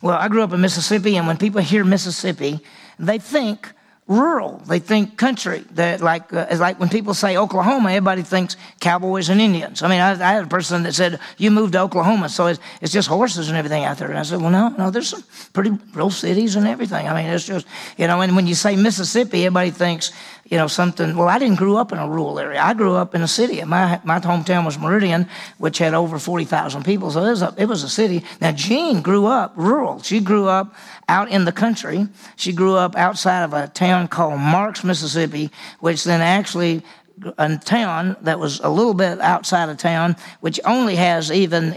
Well, I grew up in Mississippi, and when people hear Mississippi, they think rural. They think country. That like when people say Oklahoma, everybody thinks cowboys and Indians. I mean, I had a person that said, you moved to Oklahoma, so it's just horses and everything out there. And I said, well, no, there's some pretty real cities and everything. I mean, it's just, and when you say Mississippi, everybody thinks, something. Well, I didn't grow up in a rural area. I grew up in a city. My hometown was Meridian, which had over 40,000 people. So it was a city. Now, Jean grew up rural. She grew up out in the country. She grew up outside of a town called Marks, Mississippi, which then actually a town that was a little bit outside of town, which only has when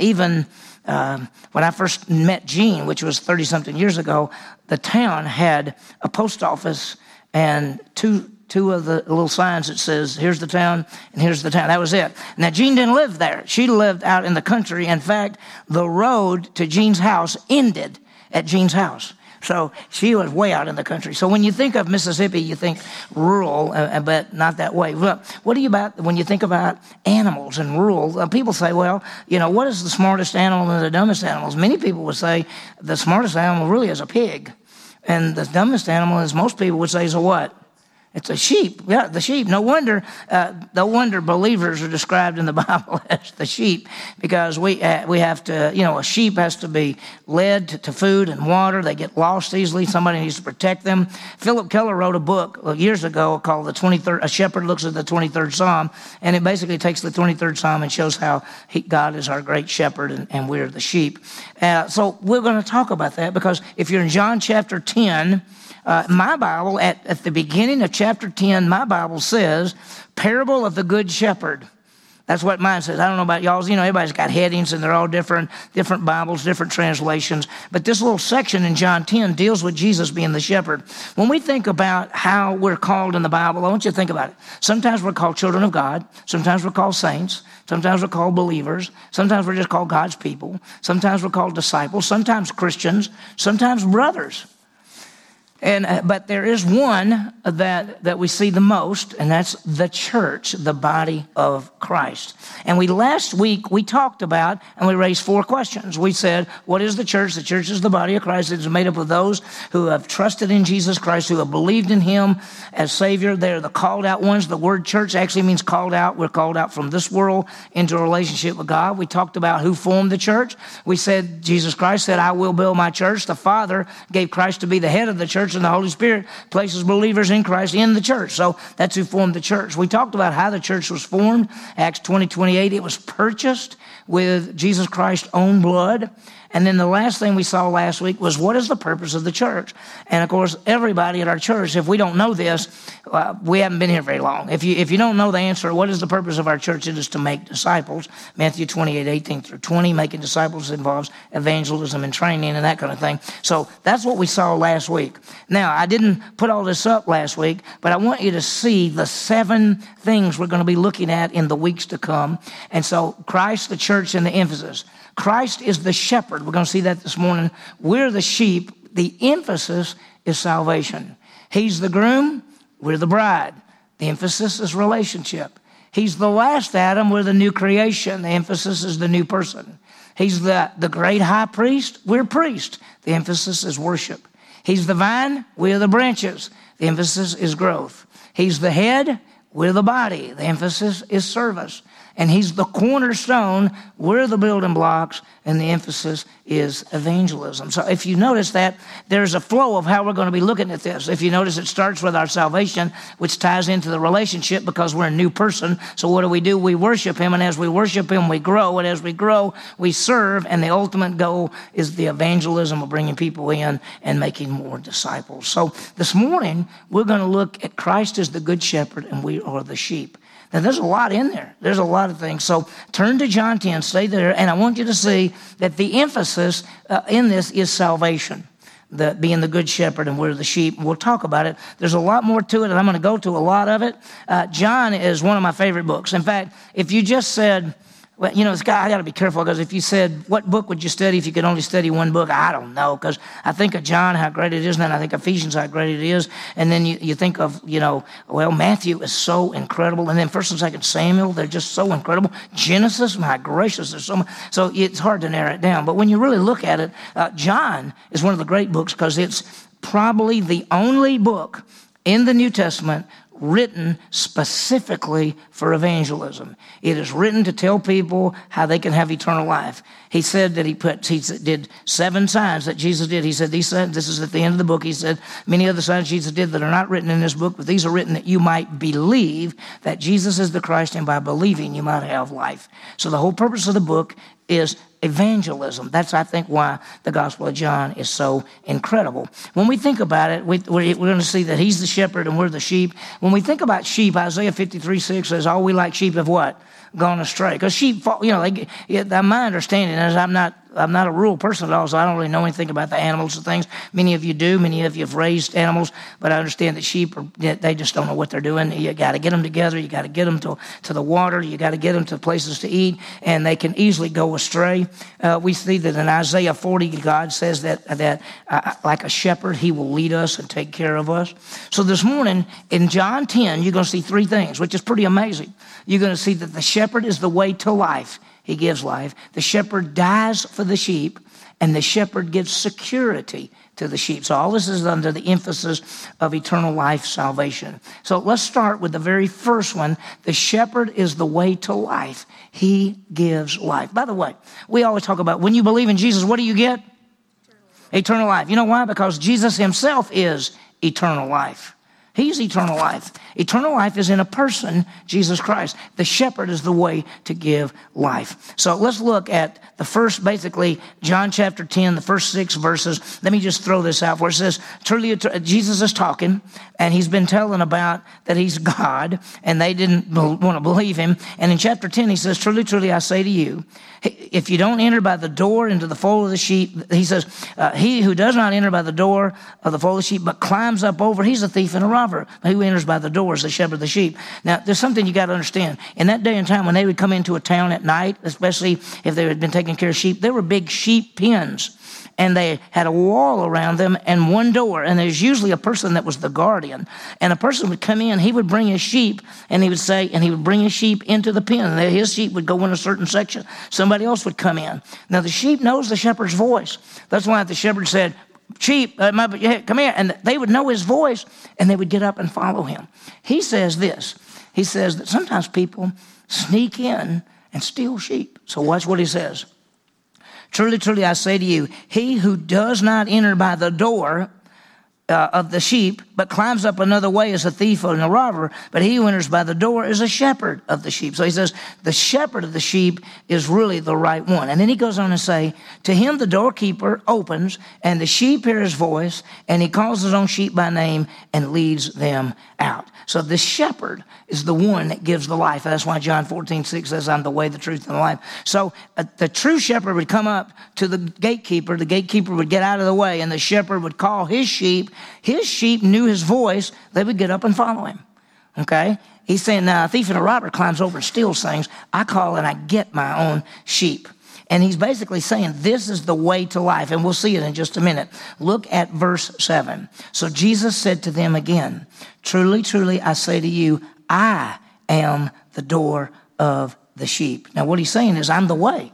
I first met Jean, which was 30-something years ago, the town had a post office and two of the little signs that says, here's the town and here's the town. That was it. Now, Jean didn't live there. She lived out in the country. In fact, the road to Jean's house ended at Jean's house. So she was way out in the country. So when you think of Mississippi, you think rural, but not that way. Look, what do you about when you think about animals and rural? People say, well, what is the smartest animal and the dumbest animals? Many people would say the smartest animal really is a pig. And the dumbest animal, as most people would say, is a what? It's a sheep. Yeah, the sheep. No wonder believers are described in the Bible as the sheep, because we have to, a sheep has to be led to food and water. They get lost easily. Somebody needs to protect them. Philip Keller wrote a book years ago called The 23rd, A Shepherd Looks at the 23rd Psalm, and it basically takes the 23rd Psalm and shows how God is our great shepherd and we're the sheep. So we're going to talk about that, because if you're in John chapter 10, my Bible, at the beginning of chapter 10, my Bible says, parable of the good shepherd. That's what mine says. I don't know about y'all's. Everybody's got headings, and they're all different Bibles, different translations. But this little section in John 10 deals with Jesus being the shepherd. When we think about how we're called in the Bible, I want you to think about it. Sometimes we're called children of God. Sometimes we're called saints. Sometimes we're called believers. Sometimes we're just called God's people. Sometimes we're called disciples. Sometimes Christians. Sometimes brothers. But there is one that we see the most, and that's the church, the body of Christ. And last week we talked about, and we raised four questions. We said, what is the church? The church is the body of Christ. It is made up of those who have trusted in Jesus Christ, who have believed in him as Savior. They're the called out ones. The word church actually means called out. We're called out from this world into a relationship with God. We talked about who formed the church. We said, Jesus Christ said, I will build my church. The Father gave Christ to be the head of the church, and the Holy Spirit places believers in Christ in the church. So that's who formed the church. We talked about how the church was formed. Acts 20:28, it was purchased with Jesus Christ's own blood. And then the last thing we saw last week was, what is the purpose of the church? And, of course, everybody at our church, if we don't know this, we haven't been here very long. If you don't know the answer, what is the purpose of our church? It is to make disciples. Matthew 28:18-20, making disciples involves evangelism and training and that kind of thing. So that's what we saw last week. Now, I didn't put all this up last week, but I want you to see the 7 things we're going to be looking at in the weeks to come. And so Christ, the church, and the emphasis. Christ is the shepherd. We're going to see that this morning. We're the sheep. The emphasis is salvation. He's the groom. We're the bride. The emphasis is relationship. He's the last Adam. We're the new creation. The emphasis is the new person. He's the great high priest. We're priests. The emphasis is worship. He's the vine. We're the branches. The emphasis is growth. He's the head. We're the body. The emphasis is service. And he's the cornerstone. We're the building blocks, and the emphasis is evangelism. So if you notice that, there's a flow of how we're going to be looking at this. If you notice, it starts with our salvation, which ties into the relationship, because we're a new person. So what do? We worship him, and as we worship him, we grow. And as we grow, we serve, and the ultimate goal is the evangelism of bringing people in and making more disciples. So this morning, we're going to look at Christ as the good shepherd, and we are the sheep. Now, there's a lot in there. There's a lot of things. So turn to John 10, stay there, and I want you to see that the emphasis in this is salvation, being the good shepherd, and we're the sheep. We'll talk about it. There's a lot more to it, and I'm going to go to a lot of it. John is one of my favorite books. In fact, if you just said, Well, you know, I got to be careful, because if you said, what book would you study if you could only study one book? I don't know, because I think of John, how great it is, and then I think of Ephesians, how great it is. And then you think of, you know, well, Matthew is so incredible. And then 1st and 2nd Samuel, they're just so incredible. Genesis, my gracious, there's so much. So it's hard to narrow it down. But when you really look at it, John is one of the great books, because it's probably the only book in the New Testament written specifically for evangelism. It is written to tell people how they can have eternal life. He said that he did 7 signs that Jesus did. He said, these signs, this is at the end of the book. He said, many other signs Jesus did that are not written in this book, but these are written that you might believe that Jesus is the Christ, and by believing you might have life. So the whole purpose of the book is evangelism. That's, I think, why the Gospel of John is so incredible. When we think about it, we're going to see that he's the shepherd and we're the sheep. When we think about sheep, Isaiah 53:6 says, all we like sheep have what? Gone astray. Because sheep fall, you know, my understanding is I'm not a rural person at all, so I don't really know anything about the animals and things. Many of you do. Many of you have raised animals, but I understand that sheep, they just don't know what they're doing. You got to get them together. You got to get them to the water. You got to get them to places to eat, and they can easily go astray. We see that in Isaiah 40, God says that like a shepherd, he will lead us and take care of us. So this morning in John 10, you're going to see 3 things, which is pretty amazing. You're going to see that the shepherd is the way to life. He gives life. The shepherd dies for the sheep, and the shepherd gives security to the sheep. So all this is under the emphasis of eternal life salvation. So let's start with the very first one. The shepherd is the way to life. He gives life. By the way, we always talk about when you believe in Jesus, what do you get? Eternal life. You know why? Because Jesus himself is eternal life. He's eternal life. Eternal life is in a person, Jesus Christ. The shepherd is the way to give life. So let's look at the first, basically, John chapter 10, the first 6 verses. Let me just throw this out where it says, truly, Jesus is talking, and he's been telling about that he's God, and they didn't want to believe him. And in chapter 10, he says, truly, truly, I say to you, if you don't enter by the door into the fold of the sheep, he says, he who does not enter by the door of the fold of the sheep, but climbs up over, he's a thief and a robber. But who enters by the door is the shepherd of the sheep. Now, there's something you got to understand. In that day and time, when they would come into a town at night, especially if they had been taking care of sheep, there were big sheep pens, and they had a wall around them and one door, and there's usually a person that was the guardian. And a person would come in, he would bring his sheep, and he would say, and he would bring his sheep into the pen, and his sheep would go in a certain section. Somebody else would come in. Now, the sheep knows the shepherd's voice. That's why the shepherd said, sheep, come here. And they would know his voice, and they would get up and follow him. He says this. He says that sometimes people sneak in and steal sheep. So watch what he says. Truly, truly, I say to you, he who does not enter by the door of the sheep, but climbs up another way is a thief and a robber, but he who enters by the door is a shepherd of the sheep. So he says, the shepherd of the sheep is really the right one. And then he goes on to say, to him the doorkeeper opens, and the sheep hear his voice, and he calls his own sheep by name and leads them out. So the shepherd is the one that gives the life. That's why John 14:6 says, I'm the way, the truth, and the life. So the true shepherd would come up to the gatekeeper. The gatekeeper would get out of the way, and the shepherd would call his sheep. His sheep knew his voice. They would get up and follow him. Okay? He's saying, now, a thief and a robber climbs over and steals things. I call and I get my own sheep. And he's basically saying this is the way to life. And we'll see it in just a minute. Look at verse 7. So Jesus said to them again, truly, truly, I say to you, I am the door of the sheep. Now, what he's saying is, I'm the way.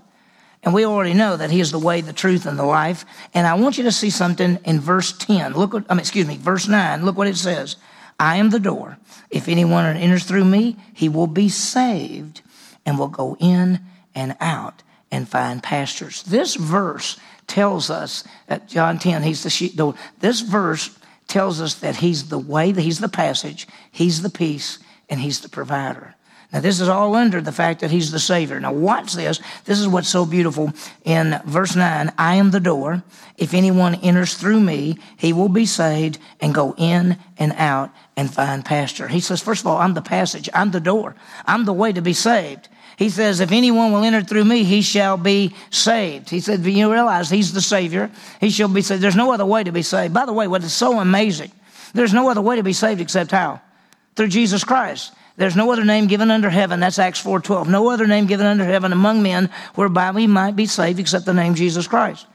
And we already know that he is the way, the truth, and the life. And I want you to see something in verse 10. Verse 9. Look what it says. I am the door. If anyone enters through me, he will be saved and will go in and out and find pastures. This verse tells us at John 10, he's the sheep door. This verse tells us that he's the way, that he's the passage, he's the peace, and he's the provider. Now, this is all under the fact that he's the Savior. Now, watch this. This is what's so beautiful. In verse 9, I am the door. If anyone enters through me, he will be saved and go in and out and find pasture. He says, first of all, I'm the passage. I'm the door. I'm the way to be saved. He says, if anyone will enter through me, he shall be saved. He said, you realize he's the Savior. He shall be saved. There's no other way to be saved. By the way, what is so amazing, there's no other way to be saved except how? Through Jesus Christ. There's no other name given under heaven. That's Acts 4:12. No other name given under heaven among men whereby we might be saved except the name Jesus Christ.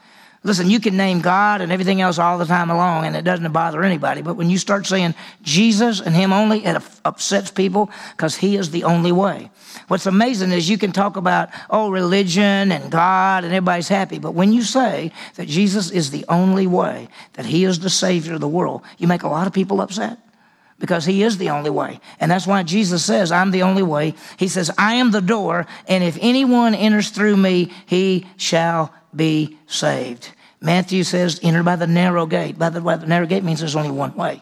Listen, you can name God and everything else all the time along, and it doesn't bother anybody. But when you start saying Jesus and him only, it upsets people because he is the only way. What's amazing is you can talk about, religion and God and everybody's happy. But when you say that Jesus is the only way, that he is the Savior of the world, you make a lot of people upset because he is the only way. And that's why Jesus says, I'm the only way. He says, I am the door, and if anyone enters through me, he shall be saved. Matthew says, enter by the narrow gate. By the way, the narrow gate means there's only one way,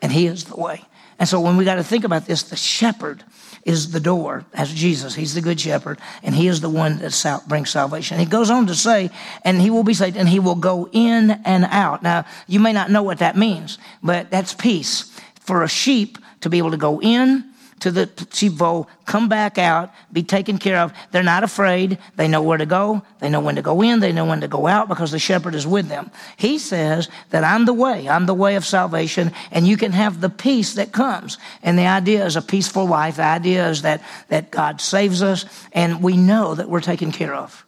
and he is the way. And so when we got to think about this, the shepherd is the door. That's Jesus. He's the good shepherd, and he is the one that brings salvation. He goes on to say, and he will be saved, and he will go in and out. Now, you may not know what that means, but that's peace. For a sheep to be able to go in to the sheepfold, come back out, be taken care of. They're not afraid. They know where to go. They know when to go in. They know when to go out because the shepherd is with them. He says that I'm the way. I'm the way of salvation, and you can have the peace that comes. And the idea is a peaceful life. The idea is that God saves us, and we know that we're taken care of.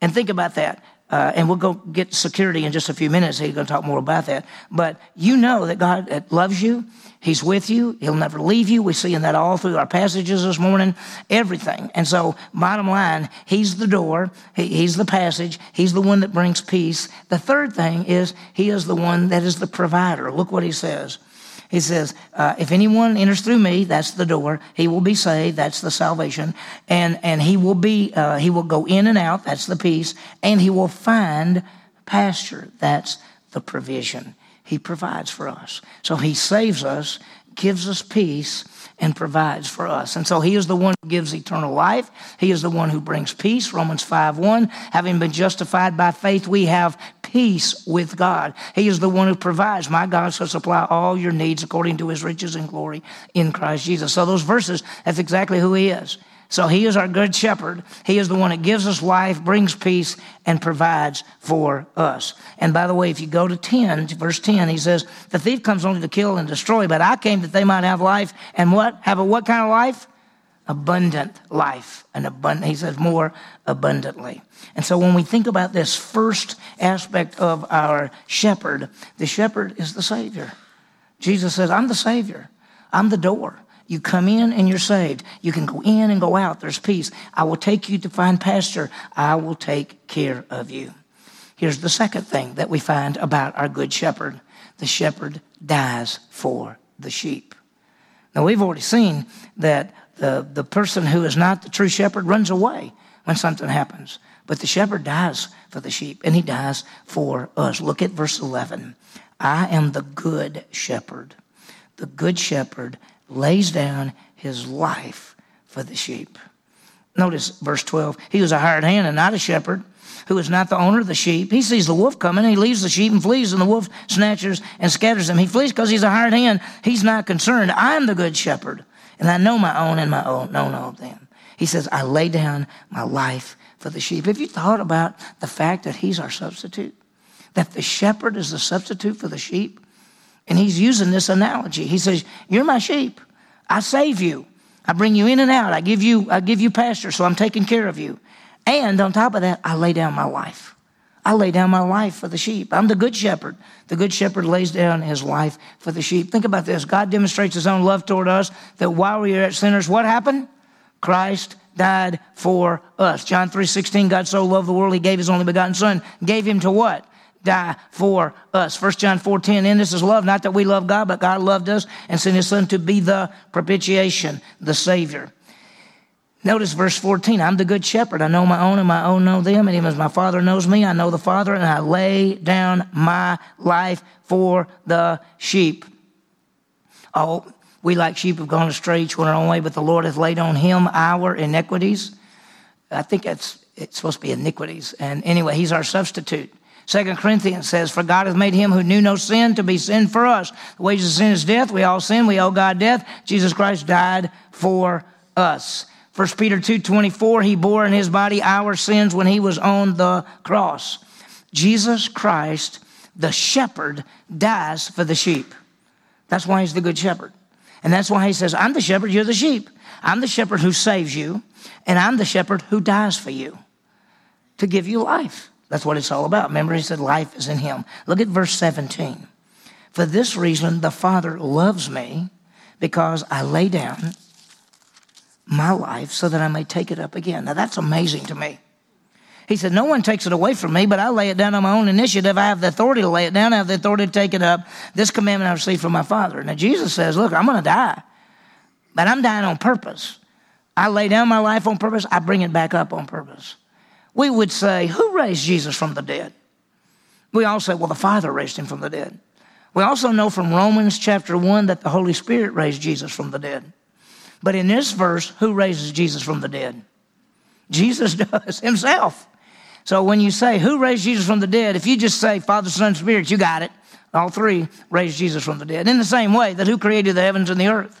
And think about that. And we'll go get security in just a few minutes. He's going to talk more about that. But you know that God loves you. He's with you. He'll never leave you. We're seeing that all through our passages this morning, everything. And so bottom line, he's the door. He's the passage. He's the one that brings peace. The third thing is he is the one that is the provider. Look what he says. He says, if anyone enters through me, that's the door, he will be saved, that's the salvation, and he will go in and out, that's the peace, and he will find pasture, that's the provision. He provides for us. So he saves us, gives us peace, and provides for us. And so he is the one who gives eternal life. He is the one who brings peace. Romans 5:1, having been justified by faith, we have peace with God. He is the one who provides. My God shall supply all your needs according to his riches and glory in Christ Jesus. So those verses, that's exactly who he is. So he is our good shepherd. He is the one that gives us life, brings peace, and provides for us. And by the way, if you go to 10, verse 10, he says, the thief comes only to kill and destroy, but I came that they might have life. And what? Have a what kind of life? Abundant life. He says more abundantly. And so when we think about this first aspect of our shepherd, the shepherd is the Savior. Jesus says, I'm the Savior. I'm the door. You come in and you're saved. You can go in and go out. There's peace. I will take you to find pasture. I will take care of you. Here's the second thing that we find about our good shepherd. The shepherd dies for the sheep. Now, we've already seen that the person who is not the true shepherd runs away when something happens. But the shepherd dies for the sheep, and he dies for us. Look at verse 11. I am the good shepherd. The good shepherd lays down his life for the sheep. Notice verse 12. He was a hired hand and not a shepherd, who is not the owner of the sheep. He sees the wolf coming, and he leaves the sheep and flees, and the wolf snatches and scatters them. He flees because he's a hired hand. He's not concerned. I am the good shepherd, and I know my own, and my own know them. He says, I lay down my life for the sheep. Have you thought about the fact that he's our substitute? That the shepherd is the substitute for the sheep? And he's using this analogy. He says, you're my sheep. I save you. I bring you in and out. I give you pasture, so I'm taking care of you. And on top of that, I lay down my life. I lay down my life for the sheep. I'm the good shepherd. The good shepherd lays down his life for the sheep. Think about this. God demonstrates his own love toward us, that while we are sinners, what happened? Christ died for us. John 3:16, God so loved the world, he gave his only begotten son. Gave him to what? Die for us. 1 John 4:10, and this is love, not that we love God, but God loved us and sent his son to be the propitiation, the Savior. Notice verse 14, I'm the good shepherd. I know my own and my own know them, and even as my Father knows me, I know the Father, and I lay down my life for the sheep. Oh, we like sheep have gone astray, each one our own way, but the Lord hath laid on him our iniquities. I think it's supposed to be iniquities. And anyway, he's our substitute. 2 Corinthians says, for God hath made him who knew no sin to be sin for us. The wages of sin is death. We all sin. We owe God death. Jesus Christ died for us. 1 Peter 2:24, he bore in his body our sins when he was on the cross. Jesus Christ, the shepherd, dies for the sheep. That's why he's the good shepherd. And that's why he says, I'm the shepherd, you're the sheep. I'm the shepherd who saves you, and I'm the shepherd who dies for you to give you life. That's what it's all about. Remember, he said life is in him. Look at verse 17. For this reason, the Father loves me, because I lay down my life so that I may take it up again. Now, that's amazing to me. He said, no one takes it away from me, but I lay it down on my own initiative. I have the authority to lay it down. I have the authority to take it up. This commandment I received from my Father. Now, Jesus says, look, I'm going to die, but I'm dying on purpose. I lay down my life on purpose. I bring it back up on purpose. We would say, who raised Jesus from the dead? We all say, well, the Father raised him from the dead. We also know from Romans chapter 1 that the Holy Spirit raised Jesus from the dead. But in this verse, who raises Jesus from the dead? Jesus does himself. So when you say, who raised Jesus from the dead? If you just say Father, Son, Spirit, you got it. All three raised Jesus from the dead. In the same way that who created the heavens and the earth?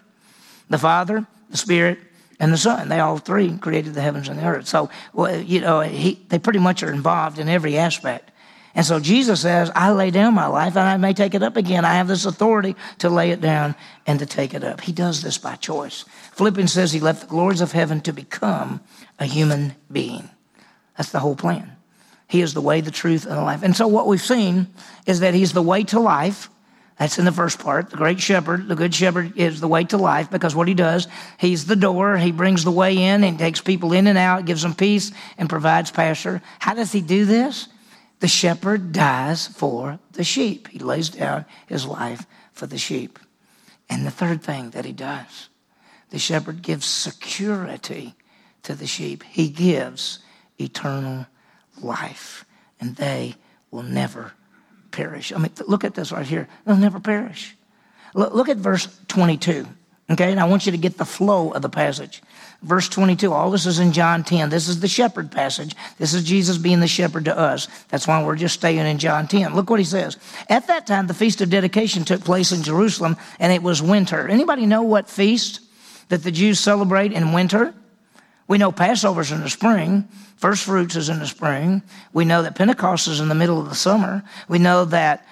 The Father, the Spirit, and the Son. They all three created the heavens and the earth. So, they pretty much are involved in every aspect. And so Jesus says, I lay down my life and I may take it up again. I have this authority to lay it down and to take it up. He does this by choice. Philippians says he left the glories of heaven to become a human being. That's the whole plan. He is the way, the truth, and the life. And so what we've seen is that he's the way to life. That's in the first part. The great shepherd, the good shepherd is the way to life, because what he does, he's the door. He brings the way in and takes people in and out, gives them peace, and provides pasture. How does he do this? The shepherd dies for the sheep. He lays down his life for the sheep. And the third thing that he does, the shepherd gives security to the sheep. He gives eternal life, and they will never perish. I mean, look at this right here. They'll never perish. Look at verse 22, okay? And I want you to get the flow of the passage. Verse 22, all this is in John 10. This is the shepherd passage. This is Jesus being the shepherd to us. That's why we're just staying in John 10. Look what he says. At that time, the Feast of Dedication took place in Jerusalem, and it was winter. Anybody know what feast that the Jews celebrate in winter? We know Passover's in the spring. First Fruits is in the spring. We know that Pentecost is in the middle of the summer. We know that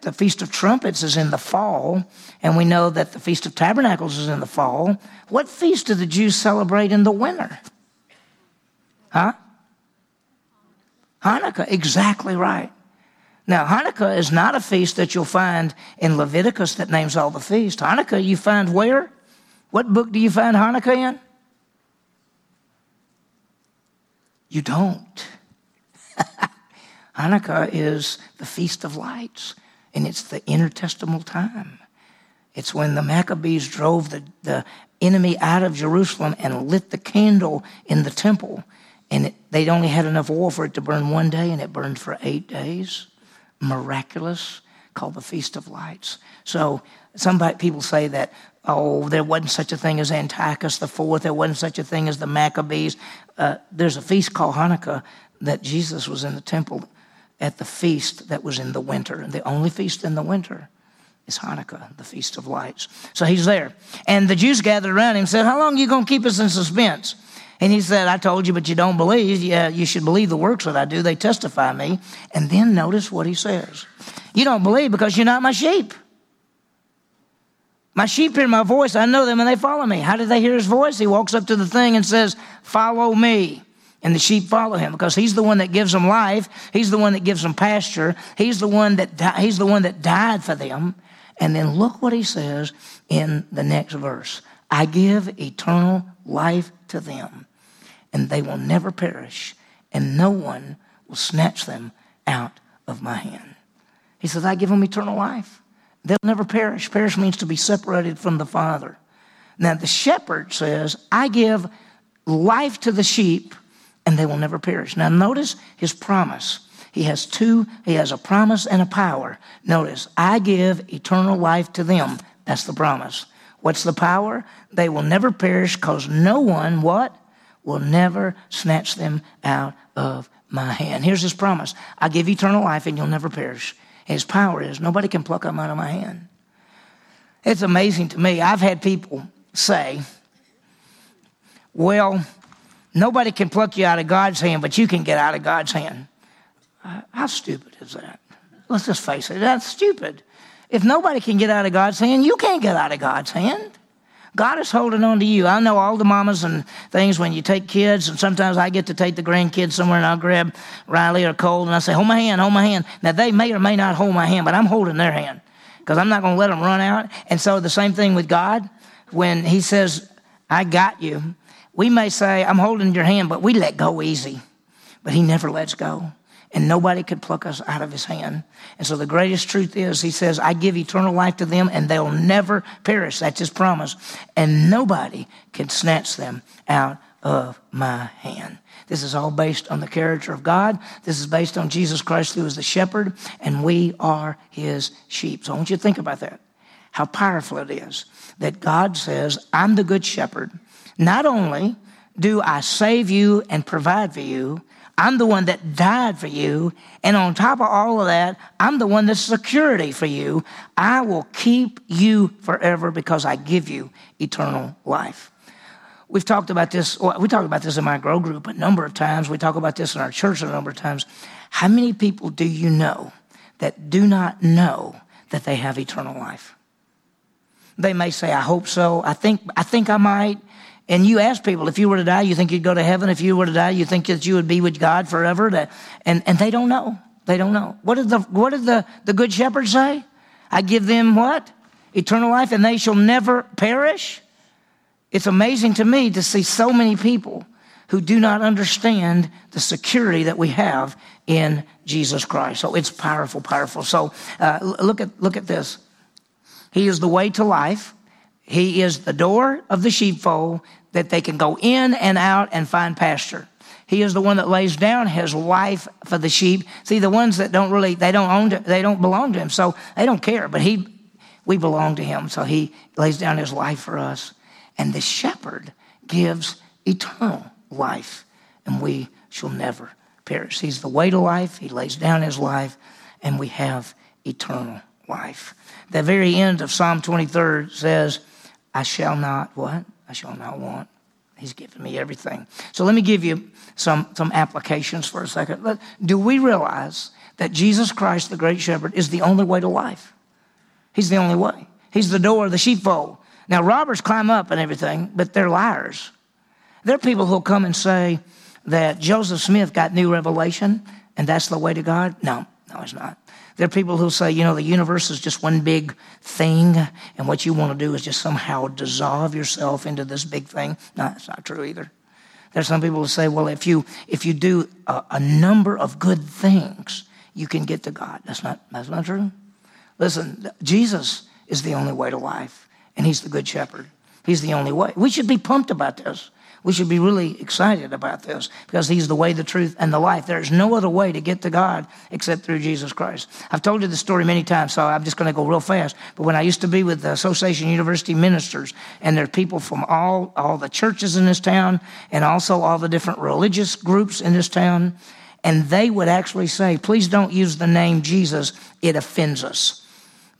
the Feast of Trumpets is in the fall, and we know that the Feast of Tabernacles is in the fall. What feast do the Jews celebrate in the winter? Hanukkah, exactly right. Now, Hanukkah is not a feast that you'll find in Leviticus that names all the feasts. Hanukkah you find where? What book do you find Hanukkah in? You don't. Hanukkah is the Feast of Lights, and it's the intertestamental time. It's when the Maccabees drove the enemy out of Jerusalem and lit the candle in the temple, and they'd only had enough oil for it to burn one day, and it burned for 8 days. Miraculous, called the Feast of Lights. So people say that, oh, there wasn't such a thing as Antiochus IV, there wasn't such a thing as the Maccabees. There's a feast called Hanukkah that Jesus was in the temple at the feast that was in the winter. And the only feast in the winter is Hanukkah, the Feast of Lights. So he's there. And the Jews gathered around him and said, how long are you going to keep us in suspense? And he said, I told you, but you don't believe. Yeah, you should believe the works that I do. They testify me. And then notice what he says. You don't believe because you're not my sheep. My sheep hear my voice. I know them and they follow me. How did they hear his voice? He walks up to the thing and says, follow me. And the sheep follow him because he's the one that gives them life. He's the one that gives them pasture. He's the one that died for them. And then look what he says in the next verse. I give eternal life to them, and they will never perish, and no one will snatch them out of my hand. He says, I give them eternal life. They'll never perish. Perish means to be separated from the Father. Now, the shepherd says, I give life to the sheep, and they will never perish. Now, notice his promise. He has a promise and a power. Notice, I give eternal life to them. That's the promise. What's the power? They will never perish because no one, what? Will never snatch them out of my hand. Here's his promise. I give eternal life and you'll never perish. His power is nobody can pluck them out of my hand. It's amazing to me. I've had people say, well, nobody can pluck you out of God's hand, but you can get out of God's hand. How stupid is that? Let's just face it, that's stupid. If nobody can get out of God's hand, you can't get out of God's hand. God is holding on to you. I know all the mamas and things when you take kids, and sometimes I get to take the grandkids somewhere, and I'll grab Riley or Cole, and I say, hold my hand, hold my hand. Now, they may or may not hold my hand, but I'm holding their hand because I'm not going to let them run out. And so the same thing with God. When he says, I got you, we may say, I'm holding your hand, but we let go easy. But he never lets go. And nobody could pluck us out of his hand. And so the greatest truth is, he says, I give eternal life to them and they'll never perish. That's his promise. And nobody can snatch them out of my hand. This is all based on the character of God. This is based on Jesus Christ, who is the shepherd, and we are his sheep. So I want you to think about that, how powerful it is that God says, I'm the good shepherd. Not only do I save you and provide for you, I'm the one that died for you. And on top of all of that, I'm the one that's security for you. I will keep you forever because I give you eternal life. We've talked about this. We talked about this in my grow group a number of times. We talk about this in our church a number of times. How many people do you know that do not know that they have eternal life? They may say, I hope so. I think I might. And you ask people, if you were to die, you think you'd go to heaven? If you were to die, you think that you would be with God forever? And they don't know. They don't know. What did the good shepherd say? I give them what? Eternal life, and they shall never perish? It's amazing to me to see so many people who do not understand the security that we have in Jesus Christ. So it's powerful, powerful. So look at this. He is the way to life. He is the door of the sheepfold that they can go in and out and find pasture. He is the one that lays down his life for the sheep. See, the ones that don't really, they don't belong to him, so they don't care. But we belong to him, so he lays down his life for us. And the shepherd gives eternal life, and we shall never perish. He's the way to life. He lays down his life, and we have eternal life. The very end of Psalm 23 says, I shall not what? I shall not want. He's given me everything. So let me give you some applications for a second. Do we realize that Jesus Christ, the great shepherd, is the only way to life? He's the only way. He's the door of the sheepfold. Now, robbers climb up and everything, but they're liars. There are people who'll come and say that Joseph Smith got new revelation and that's the way to God. No, it's not. There are people who say, the universe is just one big thing, and what you want to do is just somehow dissolve yourself into this big thing. No, that's not true either. There are some people who say, well, if you do a number of good things, you can get to God. That's not true. Listen, Jesus is the only way to life, and he's the good shepherd. He's the only way. We should be pumped about this. We should be really excited about this because he's the way, the truth, and the life. There's no other way to get to God except through Jesus Christ. I've told you this story many times, so I'm just going to go real fast. But when I used to be with the Association of University Ministers, and there are people from all the churches in this town and also all the different religious groups in this town, and they would actually say, please don't use the name Jesus. It offends us.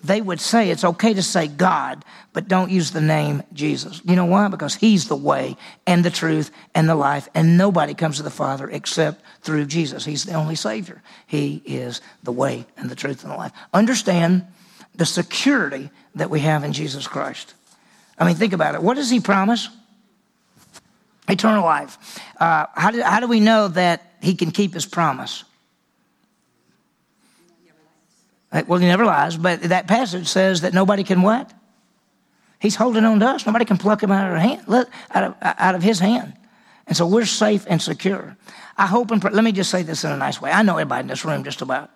They would say it's okay to say God, but don't use the name Jesus. You know why? Because he's the way and the truth and the life, and nobody comes to the Father except through Jesus. He's the only Savior. He is the way and the truth and the life. Understand the security that we have in Jesus Christ. I mean, think about it. What does he promise? Eternal life. How do we know that he can keep his promise? Well, he never lies, but that passage says that nobody can what? He's holding on to us. Nobody can pluck him out of his hand. And so we're safe and secure. I hope and pray, let me just say this in a nice way. I know everybody in this room just about.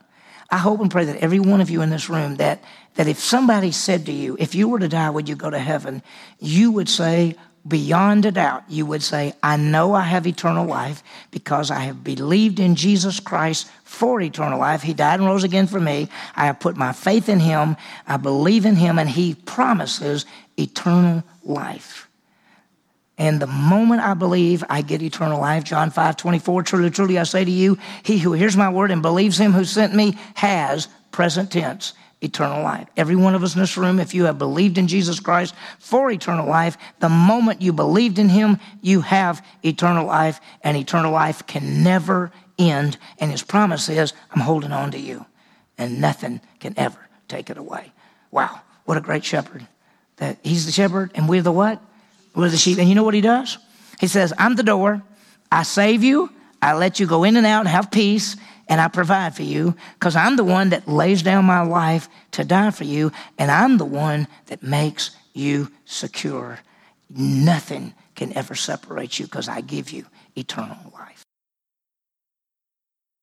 I hope and pray that every one of you in this room, that if somebody said to you, if you were to die, would you go to heaven? You would say, beyond a doubt, you would say, I know I have eternal life because I have believed in Jesus Christ for eternal life. He died and rose again for me. I have put my faith in him. I believe in him, and he promises eternal life. And the moment I believe, I get eternal life. John 5:24, truly, truly, I say to you, he who hears my word and believes him who sent me has, present tense, eternal life. Every one of us in this room, if you have believed in Jesus Christ for eternal life, the moment you believed in him, you have eternal life, and eternal life can never end. And his promise is, I'm holding on to you, and nothing can ever take it away. Wow, what a great shepherd. That he's the shepherd, and we're the what? was the sheep. And you know what he does? He says, I'm the door. I save you. I let you go in and out and have peace. And I provide for you because I'm the one that lays down my life to die for you. And I'm the one that makes you secure. Nothing can ever separate you because I give you eternal life.